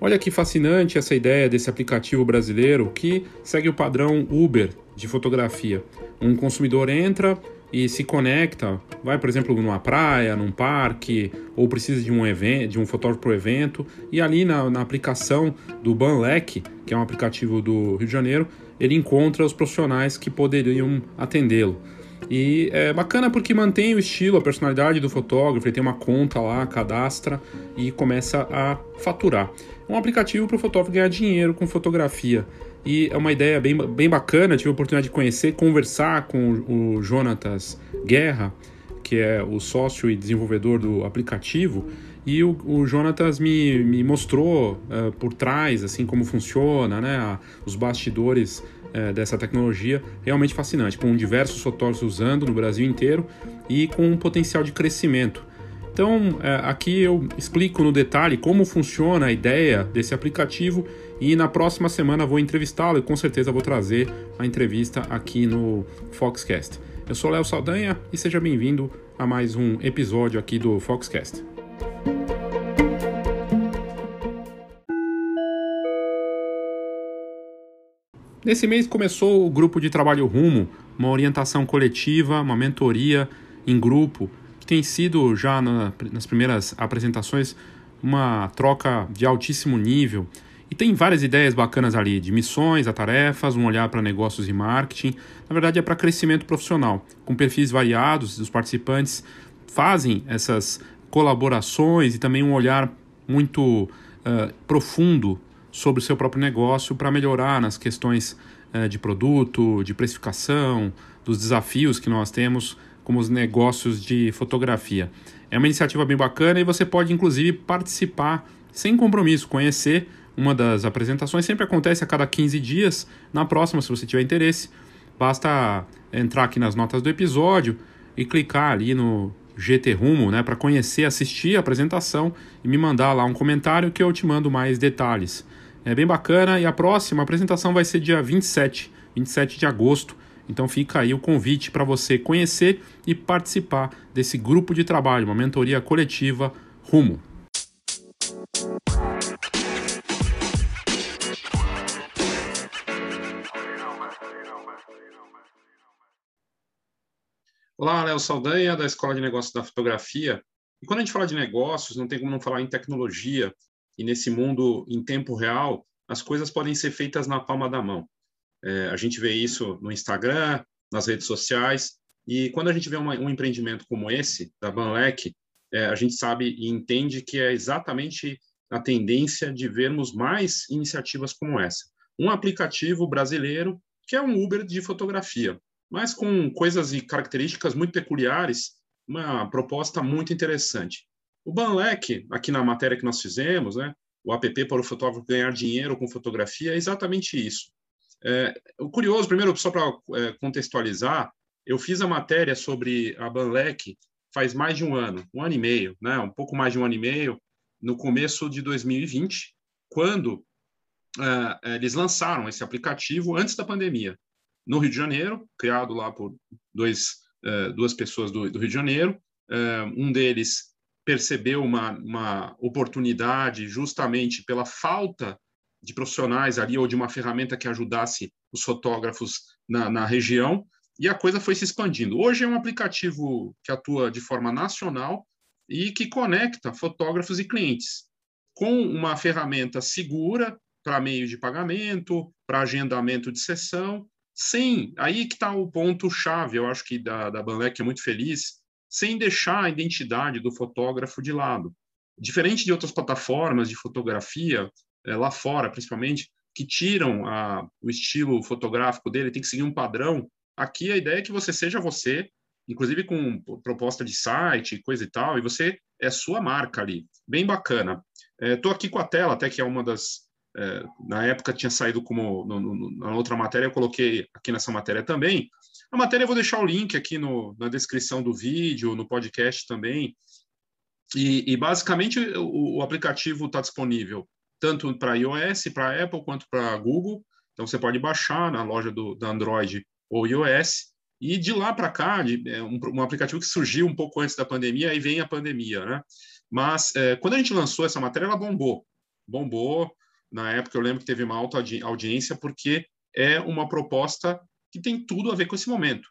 Olha que fascinante essa ideia desse aplicativo brasileiro que segue o padrão Uber de fotografia. Um consumidor entra e se conecta, vai, por exemplo, numa praia, num parque, ou precisa de um evento, de um fotógrafo para o evento, e ali na aplicação do Banlek, que é um aplicativo do Rio de Janeiro, ele encontra os profissionais que poderiam atendê-lo. E é bacana porque mantém o estilo, a personalidade do fotógrafo, ele tem uma conta lá, cadastra e começa a faturar. É um aplicativo para o fotógrafo ganhar dinheiro com fotografia. E é uma ideia bem bacana, tive a oportunidade de conhecer, conversar com o Jonatas Guerra, que é o sócio e desenvolvedor do aplicativo, e o Jonatas me mostrou por trás, assim, como funciona, né, os bastidores dessa tecnologia, realmente fascinante, com diversos fotógrafos usando no Brasil inteiro e com um potencial de crescimento. Então, aqui eu explico no detalhe como funciona a ideia desse aplicativo e na próxima semana vou entrevistá-lo e com certeza vou trazer a entrevista aqui no Foxcast. Eu sou Léo Saldanha e seja bem-vindo a mais um episódio aqui do Foxcast. Nesse mês começou o grupo de trabalho Rumo, uma orientação coletiva, uma mentoria em grupo, tem sido já nas primeiras apresentações uma troca de altíssimo nível e tem várias ideias bacanas ali, de missões a tarefas, um olhar para negócios e marketing, na verdade é para crescimento profissional, com perfis variados, os participantes fazem essas colaborações e também um olhar muito profundo sobre o seu próprio negócio para melhorar nas questões de produto, de precificação, dos desafios que nós temos como os negócios de fotografia. É uma iniciativa bem bacana e você pode, inclusive, participar sem compromisso, conhecer uma das apresentações. Sempre acontece a cada 15 dias. Na próxima, se você tiver interesse, basta entrar aqui nas notas do episódio e clicar ali no GT Rumo, né, para conhecer, assistir a apresentação e me mandar lá um comentário que eu te mando mais detalhes. É bem bacana e a próxima apresentação vai ser dia 27 de agosto. Então fica aí o convite para você conhecer e participar desse grupo de trabalho, uma mentoria coletiva Rumo. Olá, Léo Saldanha, da Escola de Negócios da Fotografia. E quando a gente fala de negócios, não tem como não falar em tecnologia. E nesse mundo em tempo real, as coisas podem ser feitas na palma da mão. A gente vê isso no Instagram, nas redes sociais, e quando a gente vê um empreendimento como esse, da Banlek, a gente sabe e entende que é exatamente a tendência de vermos mais iniciativas como essa. Um aplicativo brasileiro, que é um Uber de fotografia, mas com coisas e características muito peculiares, uma proposta muito interessante. O Banlek, aqui na matéria que nós fizemos, né, o app para o fotógrafo ganhar dinheiro com fotografia, é exatamente isso. O curioso, primeiro, só para contextualizar, eu fiz a matéria sobre a Banlek faz mais de um ano e meio, né? Um pouco mais de um ano e meio, no começo de 2020, quando eles lançaram esse aplicativo antes da pandemia, no Rio de Janeiro, criado lá por duas pessoas do Rio de Janeiro. Um deles percebeu uma oportunidade justamente pela falta de profissionais ali, ou de uma ferramenta que ajudasse os fotógrafos na região, e a coisa foi se expandindo. Hoje é um aplicativo que atua de forma nacional e que conecta fotógrafos e clientes com uma ferramenta segura para meio de pagamento, para agendamento de sessão, sem, aí que está o ponto-chave, eu acho que da Banlek é muito feliz, sem deixar a identidade do fotógrafo de lado. Diferente de outras plataformas de fotografia, lá fora, principalmente, que tiram o estilo fotográfico dele, tem que seguir um padrão. Aqui a ideia é que você seja você, inclusive com proposta de site, coisa e tal, e você é sua marca ali. Bem bacana. Estou aqui com a tela, até que é uma das... na época tinha saído como na outra matéria, eu coloquei aqui nessa matéria também. A matéria eu vou deixar o link aqui na descrição do vídeo, no podcast também. E basicamente o aplicativo está disponível tanto para iOS, para Apple, quanto para Google. Então, você pode baixar na loja da Android ou iOS. E de lá para cá, um aplicativo que surgiu um pouco antes da pandemia, aí vem a pandemia, né? Mas quando a gente lançou essa matéria, ela bombou. bombou. Na época, eu lembro que teve uma alta audiência, porque é uma proposta que tem tudo a ver com esse momento.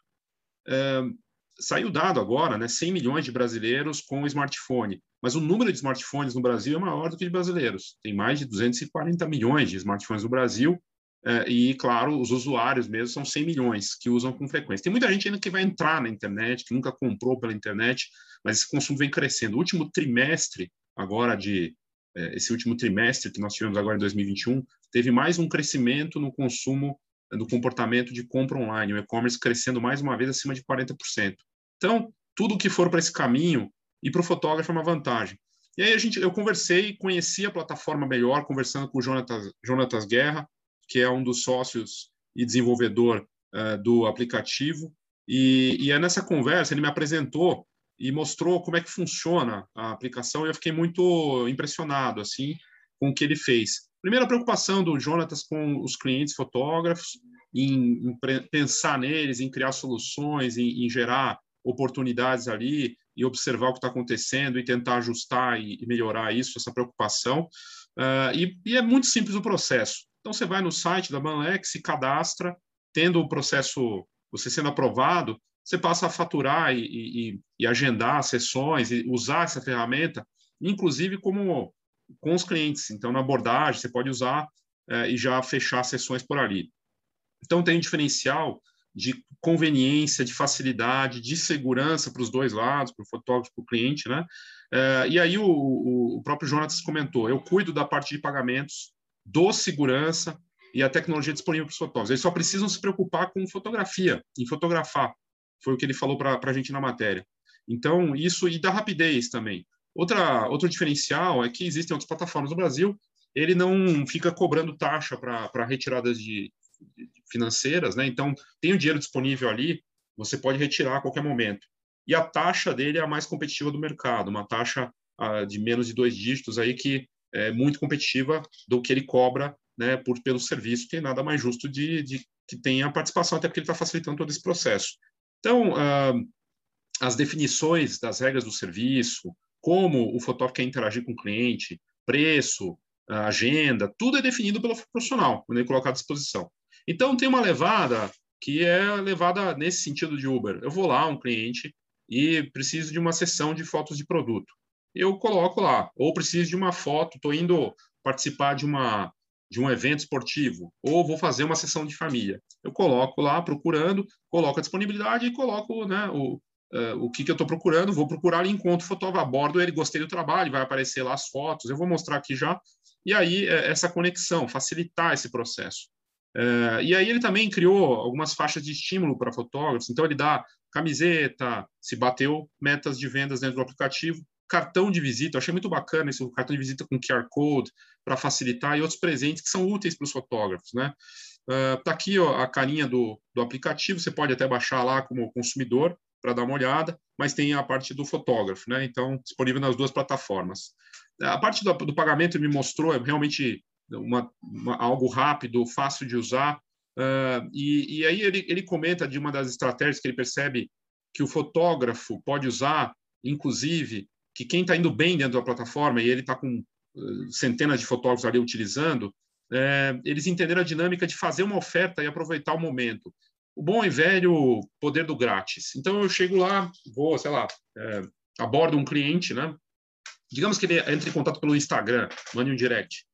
Saiu dado agora, né, 100 milhões de brasileiros com smartphone, mas o número de smartphones no Brasil é maior do que de brasileiros. Tem mais de 240 milhões de smartphones no Brasil, e, claro, os usuários mesmo são 100 milhões que usam com frequência. Tem muita gente ainda que vai entrar na internet, que nunca comprou pela internet, mas esse consumo vem crescendo. O último trimestre agora de... Esse último trimestre que nós tivemos agora em 2021, teve mais um crescimento no consumo do comportamento de compra online, o e-commerce crescendo mais uma vez acima de 40%. Então, tudo que for para esse caminho, e para o fotógrafo é uma vantagem. E aí eu conversei, conheci a plataforma melhor, conversando com o Jonatas Guerra, que é um dos sócios e desenvolvedor do aplicativo, e é nessa conversa ele me apresentou e mostrou como é que funciona a aplicação, e eu fiquei muito impressionado assim, com o que ele fez. Primeiro, a preocupação do Jonatas com os clientes fotógrafos, em pensar neles, em criar soluções, em gerar oportunidades ali, e observar o que está acontecendo, e tentar ajustar e melhorar isso, essa preocupação. E é muito simples o processo. Então, você vai no site da Banlek, se cadastra, tendo o processo, você sendo aprovado, você passa a faturar e agendar sessões, e usar essa ferramenta, inclusive com os clientes. Então, na abordagem, você pode usar e já fechar sessões por ali. Então, tem um diferencial de conveniência, de facilidade, de segurança para os dois lados, para o fotógrafo e para o cliente, né? E aí o próprio Jonatas comentou, eu cuido da parte de pagamentos, do segurança e a tecnologia disponível para os fotógrafos. Eles só precisam se preocupar com fotografia, em fotografar. Foi o que ele falou para a gente na matéria. Então, isso e da rapidez também. Outro diferencial é que existem outras plataformas no Brasil, ele não fica cobrando taxa para retiradas de financeiras, né? Então, tem o dinheiro disponível ali, você pode retirar a qualquer momento. E a taxa dele é a mais competitiva do mercado, uma taxa de menos de 2 dígitos aí, que é muito competitiva do que ele cobra, né, pelo serviço, que é nada mais justo de que tenha a participação, até porque ele está facilitando todo esse processo. Então, as definições das regras do serviço, como o fotógrafo quer interagir com o cliente, preço, agenda, tudo é definido pelo profissional, quando ele coloca à disposição. Então, tem uma levada que é levada nesse sentido de Uber. Eu vou lá, um cliente, e preciso de uma sessão de fotos de produto. Eu coloco lá, ou preciso de uma foto, estou indo participar de um evento esportivo, ou vou fazer uma sessão de família. Eu coloco lá, procurando, coloco a disponibilidade e coloco, né, o que eu estou procurando, vou procurar ali, encontro o fotógrafo, abordo ele, gostei do trabalho, vai aparecer lá as fotos, eu vou mostrar aqui já, e aí essa conexão, facilitar esse processo. E aí ele também criou algumas faixas de estímulo para fotógrafos, então ele dá camiseta, se bateu metas de vendas dentro do aplicativo, cartão de visita, eu achei muito bacana esse cartão de visita com QR Code para facilitar, e outros presentes que são úteis para os fotógrafos, né? Tá aqui, ó, a carinha do aplicativo, você pode até baixar lá como consumidor para dar uma olhada, mas tem a parte do fotógrafo, né? Então, disponível nas duas plataformas. A parte do pagamento me mostrou, é realmente algo rápido, fácil de usar, e aí ele comenta de uma das estratégias que ele percebe que o fotógrafo pode usar, inclusive, que quem está indo bem dentro da plataforma, e ele está com centenas de fotógrafos ali utilizando, eles entenderam a dinâmica de fazer uma oferta e aproveitar o momento. O bom e velho poder do grátis. Então, eu chego lá, vou, sei lá, abordo um cliente, né? Digamos que ele entre em contato pelo Instagram, mande um direct.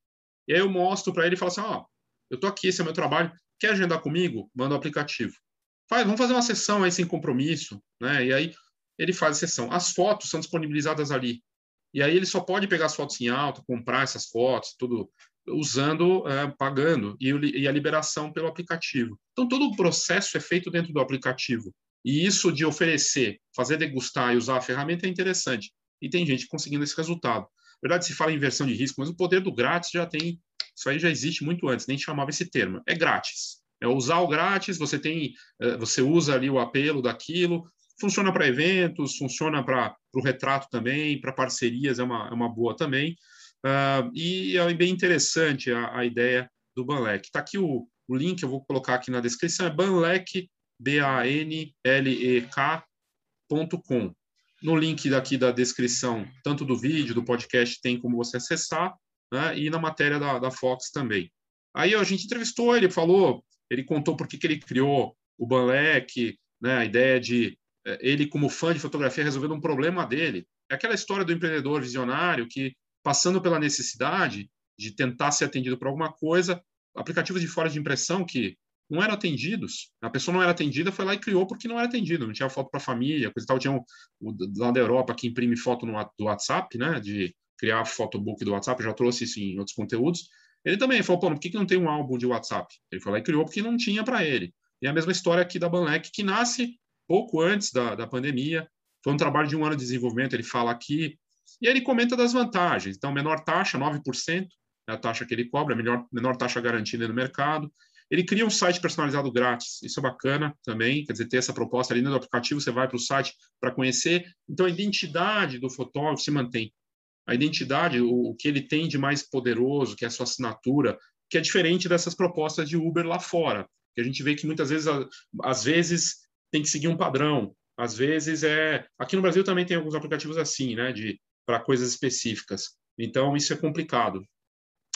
E aí eu mostro para ele e falo assim, ó, eu estou aqui, esse é o meu trabalho, quer agendar comigo? Manda o aplicativo. Vamos fazer uma sessão aí sem compromisso, né? E aí ele faz a sessão. As fotos são disponibilizadas ali. E aí ele só pode pegar as fotos em alta, comprar essas fotos, tudo, usando, pagando, e a liberação pelo aplicativo. Então, todo o processo é feito dentro do aplicativo. E isso de oferecer, fazer degustar e usar a ferramenta é interessante. E tem gente conseguindo esse resultado. Na verdade, se fala em inversão de risco, mas o poder do grátis já tem... Isso aí já existe muito antes, nem chamava esse termo. É grátis. É usar o grátis, você usa ali o apelo daquilo... Funciona para eventos, funciona para o retrato também, para parcerias é uma boa também. E é bem interessante a ideia do Banlek. Está aqui o link, eu vou colocar aqui na descrição, é banlek.com. No link daqui da descrição, tanto do vídeo, do podcast, tem como você acessar. né? E na matéria da Fox também. Aí a gente entrevistou, ele falou, ele contou por que ele criou o Banlek, né? A ideia de ele, como fã de fotografia, resolvendo um problema dele. É aquela história do empreendedor visionário que, passando pela necessidade de tentar ser atendido por alguma coisa, aplicativos de fora de impressão que não eram atendidos, a pessoa não era atendida, foi lá e criou porque não era atendido, não tinha foto para a família, coisa e tal. Tinha lá da Europa que imprime foto do WhatsApp, né, de criar fotobook do WhatsApp, já trouxe isso em outros conteúdos. Ele também falou, pô, por que não tem um álbum de WhatsApp? Ele foi lá e criou porque não tinha para ele. E a mesma história aqui da Banlek, que nasce pouco antes da pandemia, foi um trabalho de um ano de desenvolvimento, ele fala aqui, e ele comenta das vantagens. Então, menor taxa, 9%, é a taxa que ele cobra, a menor taxa garantida no mercado. Ele cria um site personalizado grátis, isso é bacana também, quer dizer, ter essa proposta ali no aplicativo, você vai para o site para conhecer. Então, a identidade do fotógrafo se mantém. A identidade, o que ele tem de mais poderoso, que é a sua assinatura, que é diferente dessas propostas de Uber lá fora, que a gente vê que muitas vezes, às vezes, tem que seguir um padrão. Às vezes é... Aqui no Brasil também tem alguns aplicativos assim, né, para coisas específicas. Então, isso é complicado.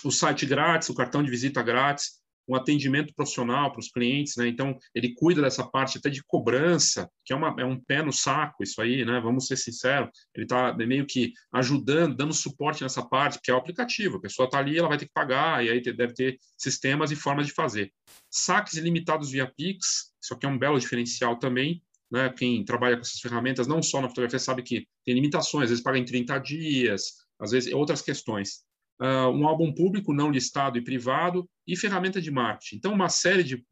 O site grátis, o cartão de visita grátis, um atendimento profissional para os clientes, né? Então, ele cuida dessa parte até de cobrança, que é um pé no saco isso aí, né? Vamos ser sinceros, ele está meio que ajudando, dando suporte nessa parte, porque é o aplicativo, a pessoa está ali, ela vai ter que pagar, e aí deve ter sistemas e formas de fazer. Saques ilimitados via Pix, isso aqui é um belo diferencial também, né? Quem trabalha com essas ferramentas, não só na fotografia, sabe que tem limitações, às vezes paga em 30 dias, às vezes outras questões. Um álbum público não listado e privado e ferramenta de marketing. Então, uma série de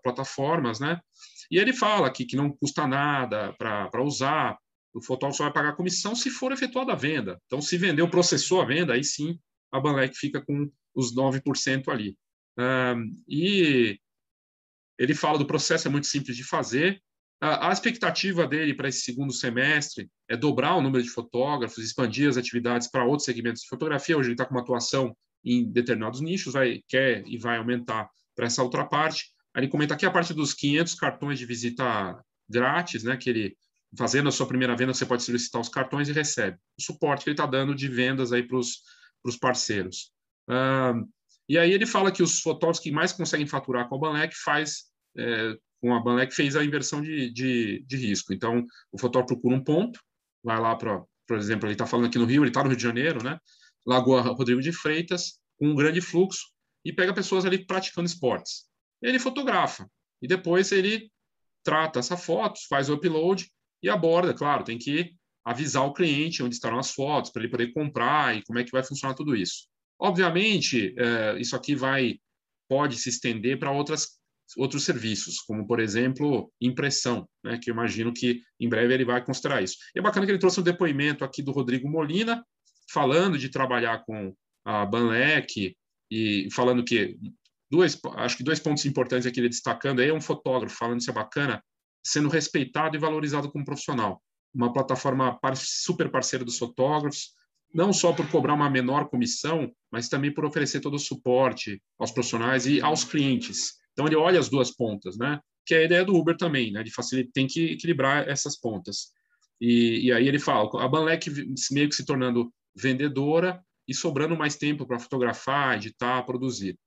plataformas, né? E ele fala aqui que não custa nada para usar, o fotógrafo só vai pagar comissão se for efetuada a venda. Então, se vendeu, processou a venda, aí sim a Banlek fica com os 9% ali. E ele fala do processo, é muito simples de fazer. A expectativa dele para esse segundo semestre é dobrar o número de fotógrafos, expandir as atividades para outros segmentos de fotografia. Hoje ele está com uma atuação em determinados nichos, vai aumentar para essa outra parte. Aí ele comenta aqui a parte dos 500 cartões de visita grátis, né, que ele, fazendo a sua primeira venda, você pode solicitar os cartões e recebe. O suporte que ele está dando de vendas para os parceiros. E aí ele fala que os fotógrafos que mais conseguem faturar com a Banlek com a Banlek fez a inversão de risco. Então, o fotógrafo procura um ponto, vai lá para, por exemplo, ele está falando aqui no Rio, ele está no Rio de Janeiro, né? Lagoa Rodrigo de Freitas, com um grande fluxo, e pega pessoas ali praticando esportes. Ele fotografa, e depois ele trata essa foto, faz o upload e aborda. Claro, tem que avisar o cliente onde estarão as fotos, para ele poder comprar e como é que vai funcionar tudo isso. Obviamente, isso aqui pode se estender para outros serviços, como, por exemplo, impressão, né, que eu imagino que em breve ele vai considerar isso. E é bacana que ele trouxe um depoimento aqui do Rodrigo Molina, falando de trabalhar com a Banlek e falando que acho que dois pontos importantes aqui ele destacando. Aí é um fotógrafo falando isso é bacana, sendo respeitado e valorizado como profissional. Uma plataforma super parceira dos fotógrafos, não só por cobrar uma menor comissão, mas também por oferecer todo o suporte aos profissionais e aos clientes. Então, ele olha as duas pontas, né? Que é a ideia do Uber também, né? Ele tem que equilibrar essas pontas. E aí ele fala, a Banlek meio que se tornando vendedora e sobrando mais tempo para fotografar, editar, produzir.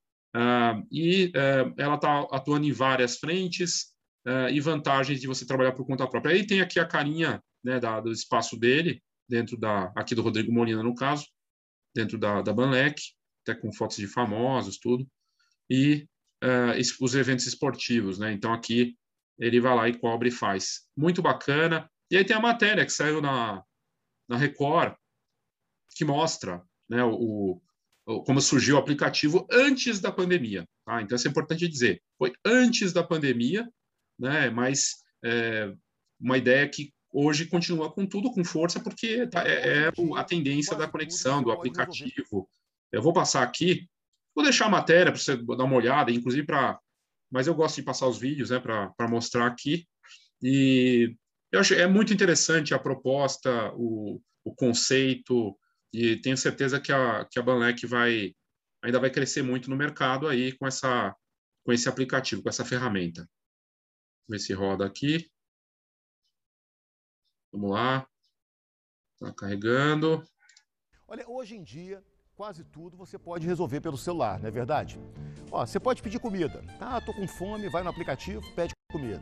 Ela está atuando em várias frentes e vantagens de você trabalhar por conta própria. Aí tem aqui a carinha, né, do espaço dele, dentro aqui do Rodrigo Molina, no caso, dentro da Banlek, até com fotos de famosos, tudo. E os eventos esportivos, né? Então aqui ele vai lá e cobre e faz. Muito bacana. E aí tem a matéria que saiu na Record, que mostra, né, como surgiu o aplicativo antes da pandemia. Tá? Então isso é importante dizer. Foi antes da pandemia, né? Mas uma ideia que hoje continua com tudo, com força, porque a tendência da conexão, do aplicativo. Eu vou passar aqui. Vou deixar a matéria para você dar uma olhada, inclusive mas eu gosto de passar os vídeos, né, para mostrar aqui. E eu acho muito interessante a proposta, o conceito, e tenho certeza que a Banlek ainda vai crescer muito no mercado aí com esse aplicativo, com essa ferramenta. Vamos ver se roda aqui. Vamos lá. Está carregando. Olha, hoje em dia Quase tudo você pode resolver pelo celular, não é verdade? Ó, você pode pedir comida. Ah, tô com fome, vai no aplicativo, pede comida.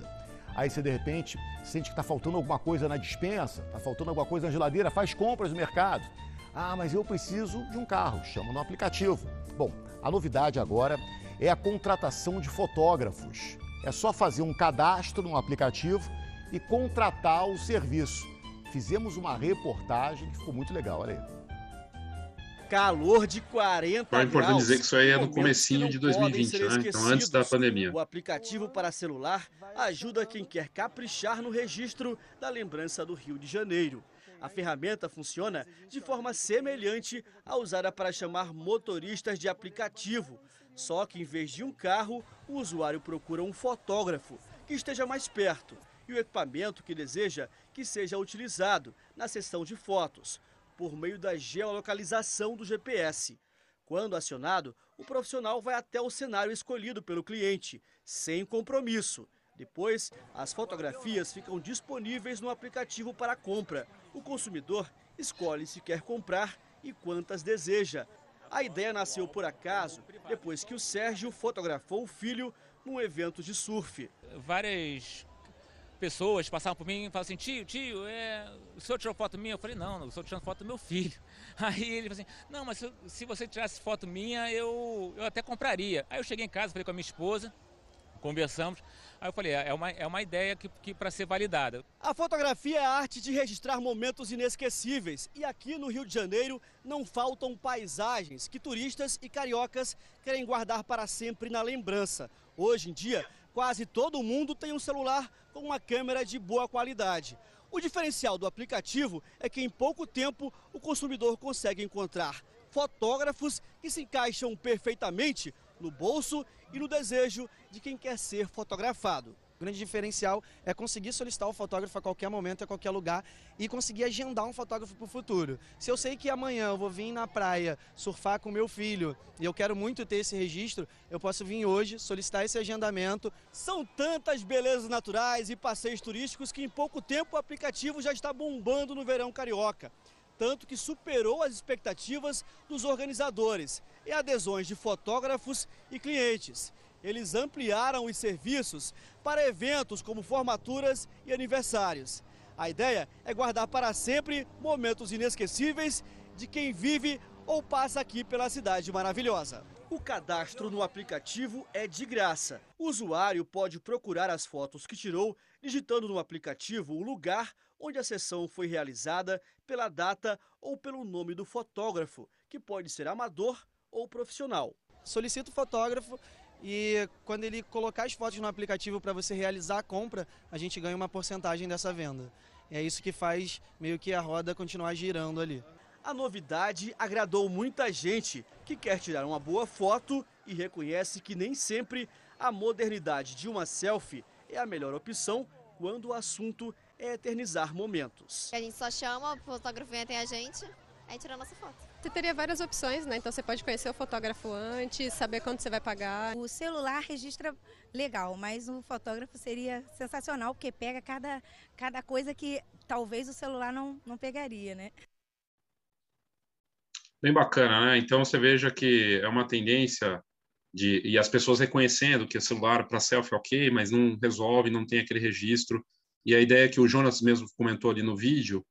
Aí você, de repente, sente que tá faltando alguma coisa na despensa, tá faltando alguma coisa na geladeira, faz compras no mercado. Ah, mas eu preciso de um carro, chama no aplicativo. Bom, a novidade agora é a contratação de fotógrafos. É só fazer um cadastro no aplicativo e contratar o serviço. Fizemos uma reportagem que ficou muito legal, olha aí. Calor de 40 graus. É importante dizer que isso aí é no comecinho de 2020, né? Então, antes da pandemia. O aplicativo para celular ajuda quem quer caprichar no registro da lembrança do Rio de Janeiro. A ferramenta funciona de forma semelhante à usada para chamar motoristas de aplicativo. Só que, em vez de um carro, o usuário procura um fotógrafo que esteja mais perto e o equipamento que deseja que seja utilizado na sessão de fotos, por meio da geolocalização do GPS. Quando acionado, o profissional vai até o cenário escolhido pelo cliente, sem compromisso. Depois, as fotografias ficam disponíveis no aplicativo para compra. O consumidor escolhe se quer comprar e quantas deseja. A ideia nasceu por acaso, depois que o Sérgio fotografou o filho num evento de surf. Várias pessoas passavam por mim e falavam assim: tio, o senhor tirou foto minha? Eu falei: não, eu estou tirando foto do meu filho. Aí ele falou assim: não, mas se você tirasse foto minha, eu até compraria. Aí eu cheguei em casa, falei com a minha esposa, conversamos. Aí eu falei: é uma ideia que para ser validada. A fotografia é a arte de registrar momentos inesquecíveis. E aqui no Rio de Janeiro não faltam paisagens que turistas e cariocas querem guardar para sempre na lembrança. Hoje em dia, quase todo mundo tem um celular com uma câmera de boa qualidade. O diferencial do aplicativo é que em pouco tempo o consumidor consegue encontrar fotógrafos que se encaixam perfeitamente no bolso e no desejo de quem quer ser fotografado. O grande diferencial é conseguir solicitar o fotógrafo a qualquer momento, a qualquer lugar e conseguir agendar um fotógrafo para o futuro. Se eu sei que amanhã eu vou vir na praia surfar com meu filho e eu quero muito ter esse registro, eu posso vir hoje, solicitar esse agendamento. São tantas belezas naturais e passeios turísticos que em pouco tempo o aplicativo já está bombando no verão carioca. Tanto que superou as expectativas dos organizadores e adesões de fotógrafos e clientes. Eles ampliaram os serviços para eventos como formaturas e aniversários. A ideia é guardar para sempre momentos inesquecíveis de quem vive ou passa aqui pela cidade maravilhosa. O cadastro no aplicativo é de graça. O usuário pode procurar as fotos que tirou, digitando no aplicativo o lugar onde a sessão foi realizada, pela data ou pelo nome do fotógrafo, que pode ser amador ou profissional. Solicita o fotógrafo. E quando ele colocar as fotos no aplicativo para você realizar a compra, a gente ganha uma porcentagem dessa venda. É isso que faz meio que a roda continuar girando ali. A novidade agradou muita gente que quer tirar uma boa foto e reconhece que nem sempre a modernidade de uma selfie é a melhor opção quando o assunto é eternizar momentos. A gente só chama, o fotógrafo vem até a gente, aí tira a nossa foto. Você teria várias opções, né? Então você pode conhecer o fotógrafo antes, saber quanto você vai pagar. O celular registra legal, mas o fotógrafo seria sensacional, porque pega cada coisa que talvez o celular não pegaria, né? Bem bacana, né? Então você veja que é uma tendência e as pessoas reconhecendo que o celular para selfie ok, mas não resolve, não tem aquele registro. E a ideia que o Jonas mesmo comentou ali no vídeo,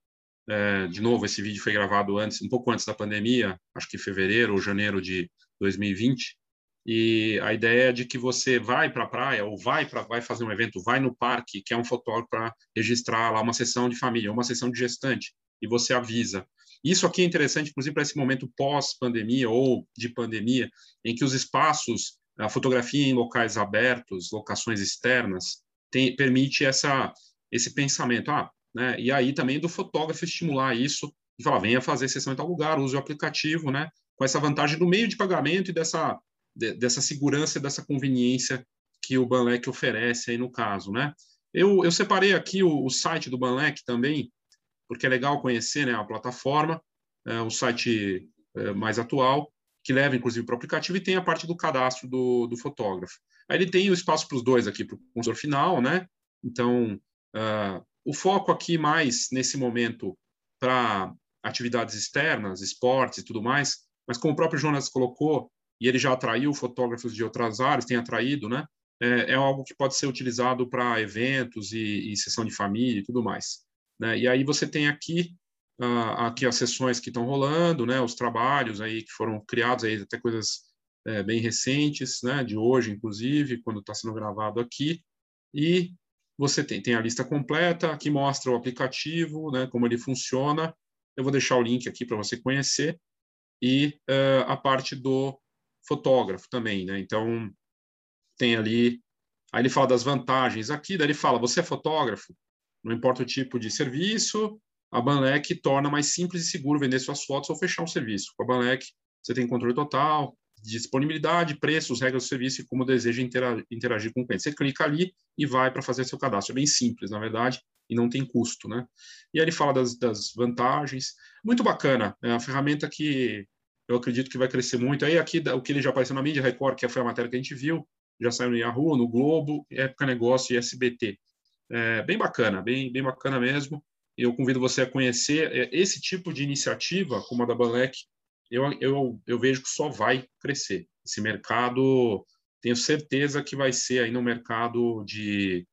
de novo, esse vídeo foi gravado antes, um pouco antes da pandemia, acho que fevereiro ou janeiro de 2020, e a ideia é de que você vai para a praia ou vai fazer um evento, vai no parque, que é um fotógrafo para registrar lá uma sessão de família, uma sessão de gestante, e você avisa. Isso aqui é interessante, inclusive, para esse momento pós-pandemia ou de pandemia, em que os espaços, a fotografia em locais abertos, locações externas, permite esse pensamento, né? E aí também do fotógrafo estimular isso e falar: venha fazer sessão em tal lugar, use o aplicativo, né? Com essa vantagem do meio de pagamento e dessa segurança, dessa conveniência que o Banlek oferece aí no caso, né? Eu separei aqui o site do Banlek também, porque é legal conhecer, né, a plataforma, o site mais atual, que leva inclusive para o aplicativo e tem a parte do cadastro do fotógrafo. Aí ele tem o espaço para os dois aqui, para o consumidor final, né? Então, o foco aqui mais, nesse momento, para atividades externas, esportes e tudo mais, Mas como o próprio Jonas colocou, e ele já atraiu fotógrafos de outras áreas, tem atraído, né? É algo que pode ser utilizado para eventos e sessão de família e tudo mais, né? E aí você tem aqui, aqui as sessões que estão rolando, né? Os trabalhos aí que foram criados, aí até coisas bem recentes, né? De hoje, inclusive, quando está sendo gravado aqui. E você tem a lista completa, que mostra o aplicativo, né? Como ele funciona. Eu vou deixar o link aqui para você conhecer. E a parte do fotógrafo também, né? Então, tem ali... Aí ele fala das vantagens aqui, daí ele fala, você é fotógrafo? Não importa o tipo de serviço, a Banlek torna mais simples e seguro vender suas fotos ou fechar um serviço. Com a Banlek, você tem controle total, disponibilidade, preços, regras do serviço e como deseja interagir com o cliente. Você clica ali e vai para fazer seu cadastro. É bem simples, na verdade, e não tem custo, né? E aí ele fala das vantagens. Muito bacana. É uma ferramenta que eu acredito que vai crescer muito. Aí aqui, o que ele já apareceu na mídia, Record, que foi a matéria que a gente viu, já saiu no Yahoo, no Globo, Época Negócio e SBT. É bem bacana, bem bacana mesmo. Eu convido você a conhecer esse tipo de iniciativa, como a da Banlek. Eu vejo que só vai crescer. Esse mercado, tenho certeza que vai ser ainda um mercado de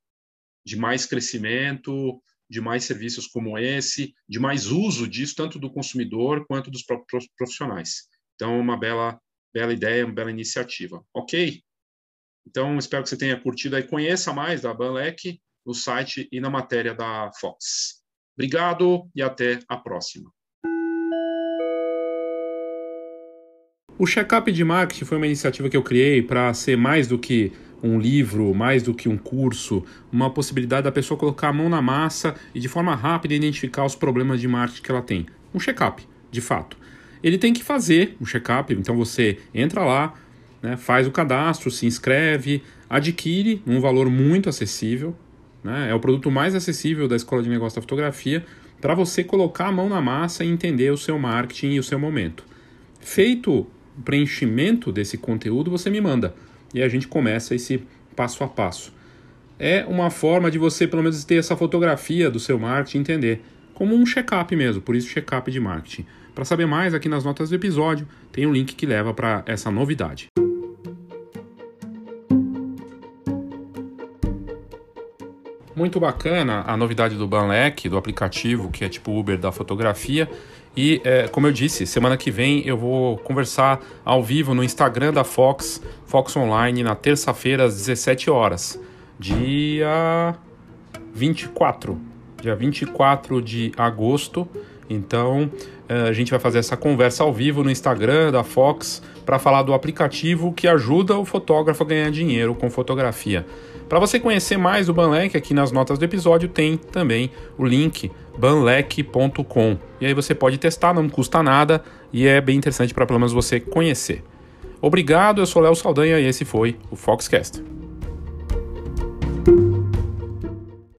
mais crescimento, de mais serviços como esse, de mais uso disso, tanto do consumidor quanto dos próprios profissionais. Então, é uma bela ideia, uma bela iniciativa. Ok? Então, espero que você tenha curtido e conheça mais da Banlek no site e na matéria da Fox. Obrigado e até a próxima. O Check-Up de Marketing foi uma iniciativa que eu criei para ser mais do que um livro, mais do que um curso, uma possibilidade da pessoa colocar a mão na massa e de forma rápida identificar os problemas de marketing que ela tem. Um check-up, de fato. Ele tem que fazer um check-up, então você entra lá, né, faz o cadastro, se inscreve, adquire um valor muito acessível, né, é o produto mais acessível da Escola de Negócios da Fotografia, para você colocar a mão na massa e entender o seu marketing e o seu momento. Feito o preenchimento desse conteúdo, você me manda. E a gente começa esse passo a passo. É uma forma de você, pelo menos, ter essa fotografia do seu marketing, entender. Como um check-up mesmo, por isso check-up de marketing. Para saber mais, aqui nas notas do episódio, tem um link que leva para essa novidade. Muito bacana a novidade do Banlek, do aplicativo que é tipo Uber da fotografia. E, como eu disse, semana que vem eu vou conversar ao vivo no Instagram da Fox, Fox Online, na terça-feira, às 17 horas, dia 24 de agosto. Então, a gente vai fazer essa conversa ao vivo no Instagram da Fox para falar do aplicativo que ajuda o fotógrafo a ganhar dinheiro com fotografia. Para você conhecer mais o Banlek, aqui nas notas do episódio tem também o link banlek.com. E aí você pode testar, não custa nada e é bem interessante para pelo menos você conhecer. Obrigado, eu sou Léo Saldanha e esse foi o Foxcast.